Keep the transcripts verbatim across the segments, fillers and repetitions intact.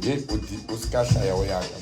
Then usikasha ya oyaga.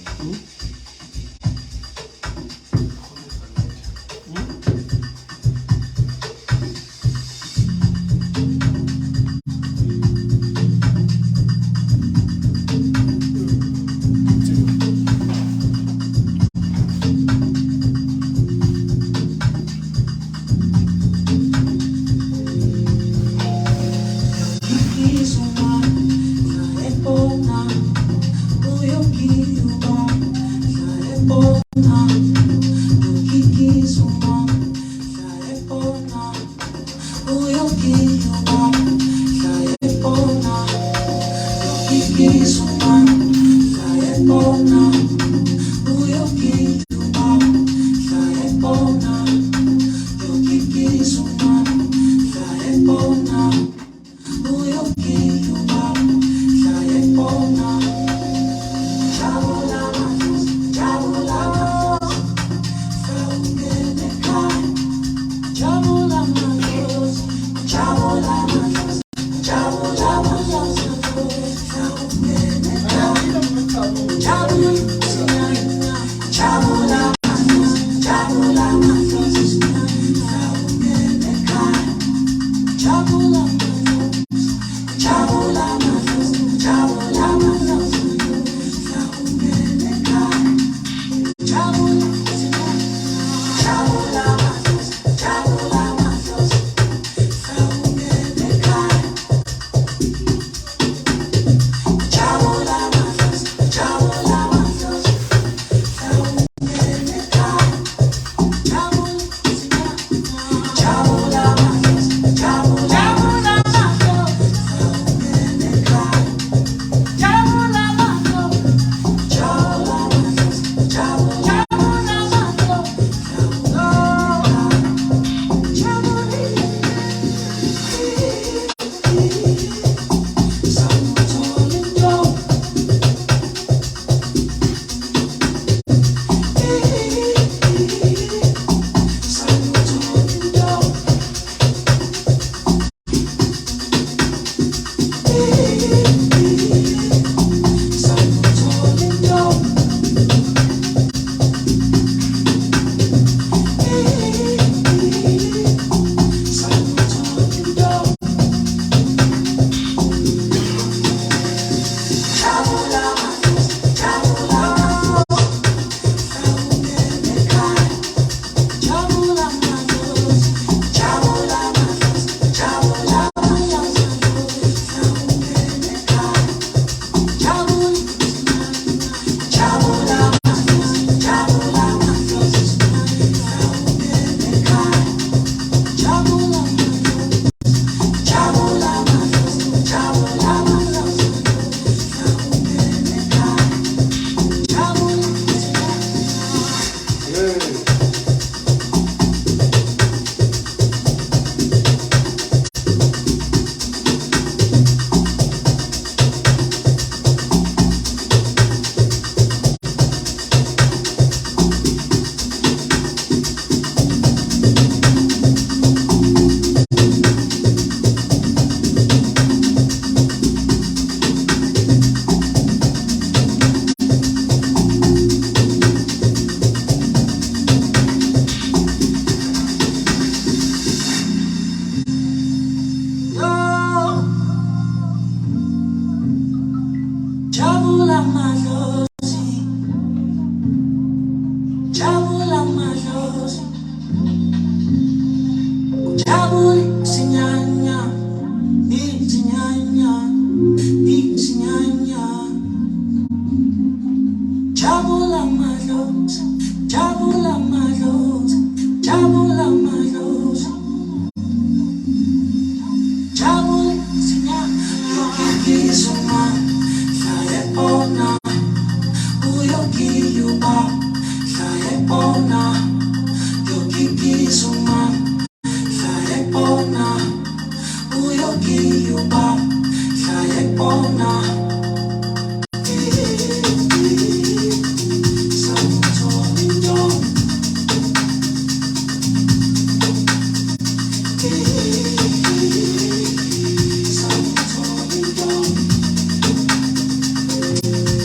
Thank you.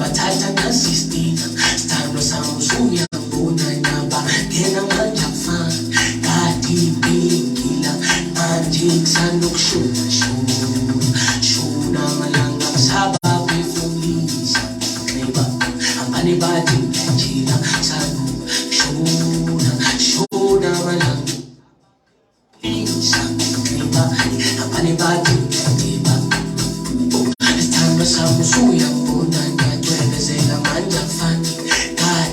bathatha consistent staro samsumya bona naba yena manje afana kati bingila anjik sanduk shuna shuna malanga saba befulisa neba amani badi njila sanu shuna shuna malanga insa neba amani badi neba staro samsumya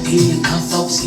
I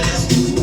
Thank you.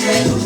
So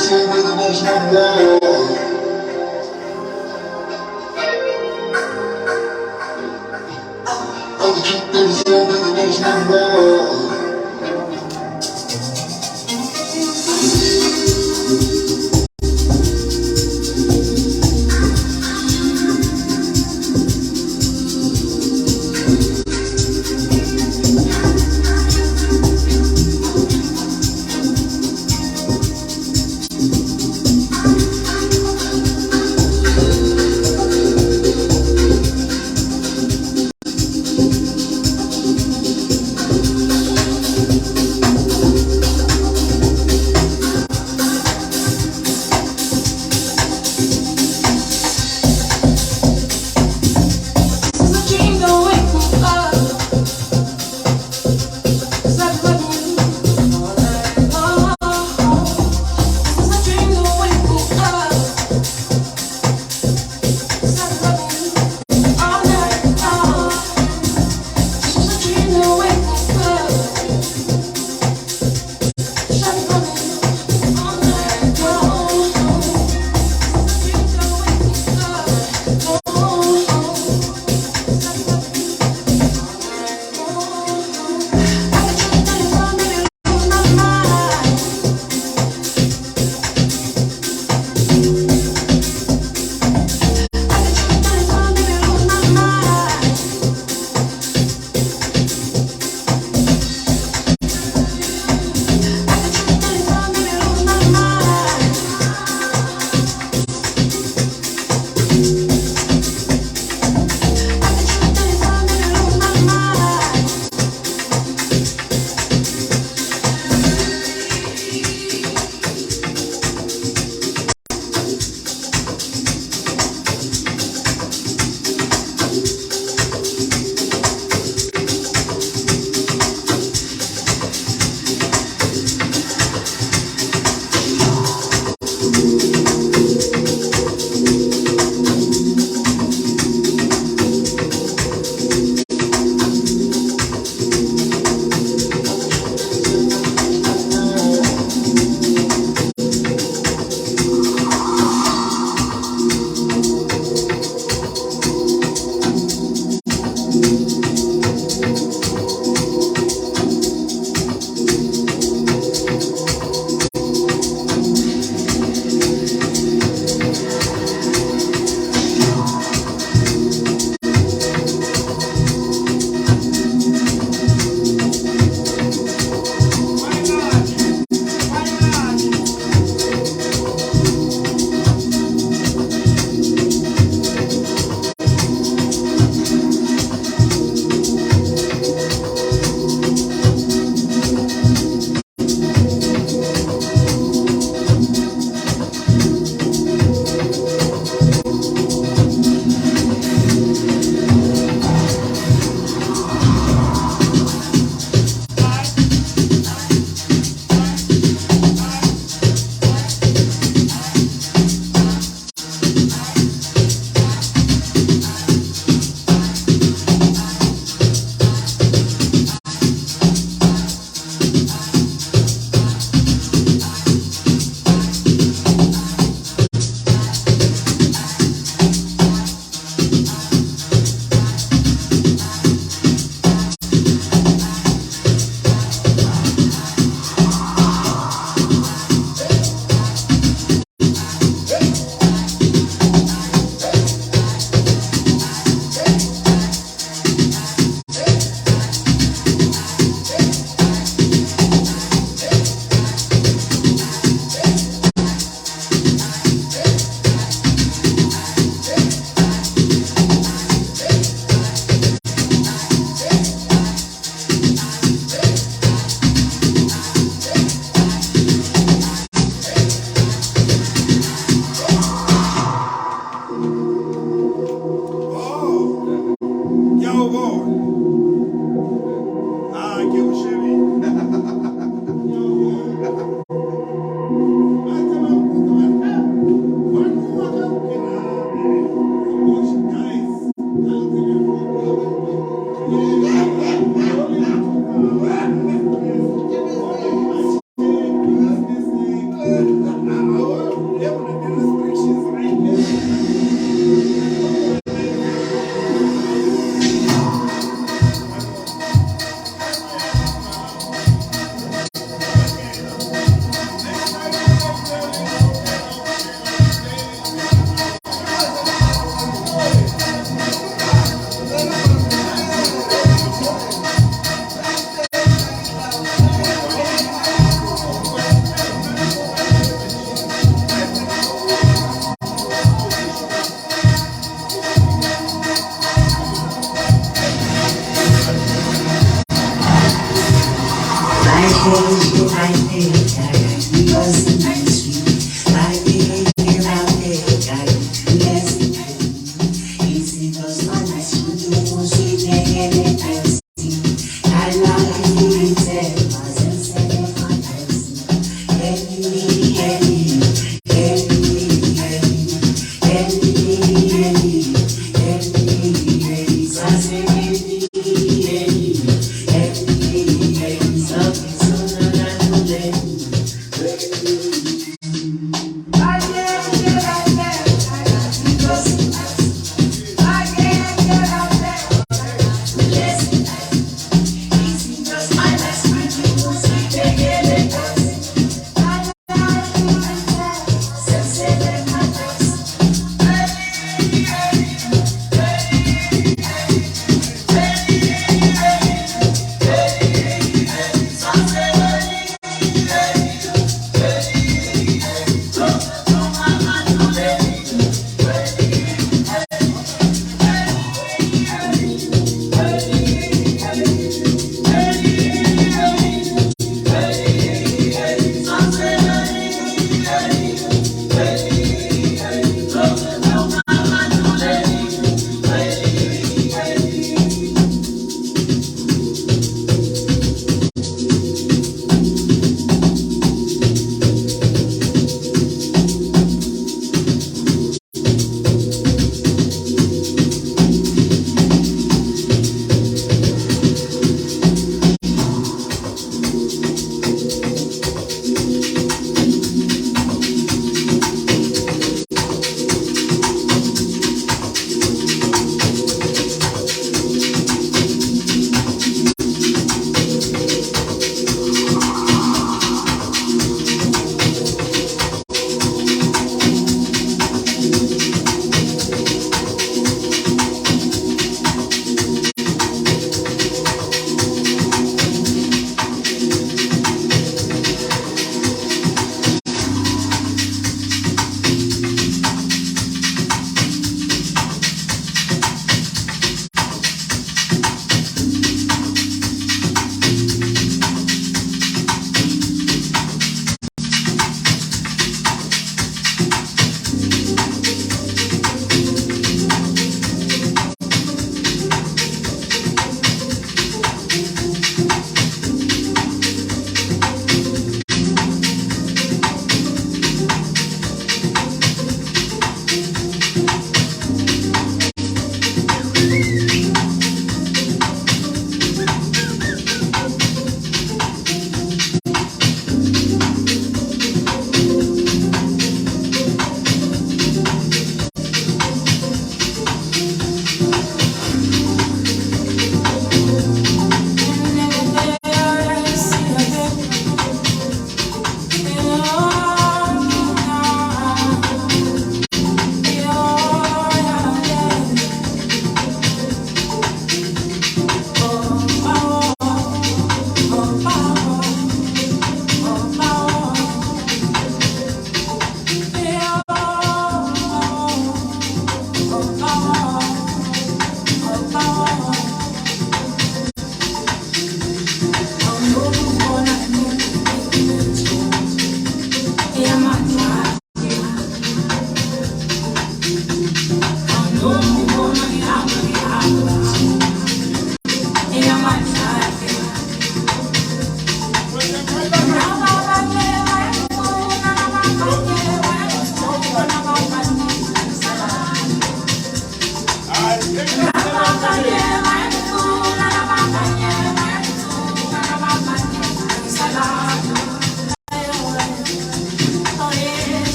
sing with the national pride. I'll keep them sing with the national pride.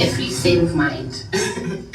If we state of mind.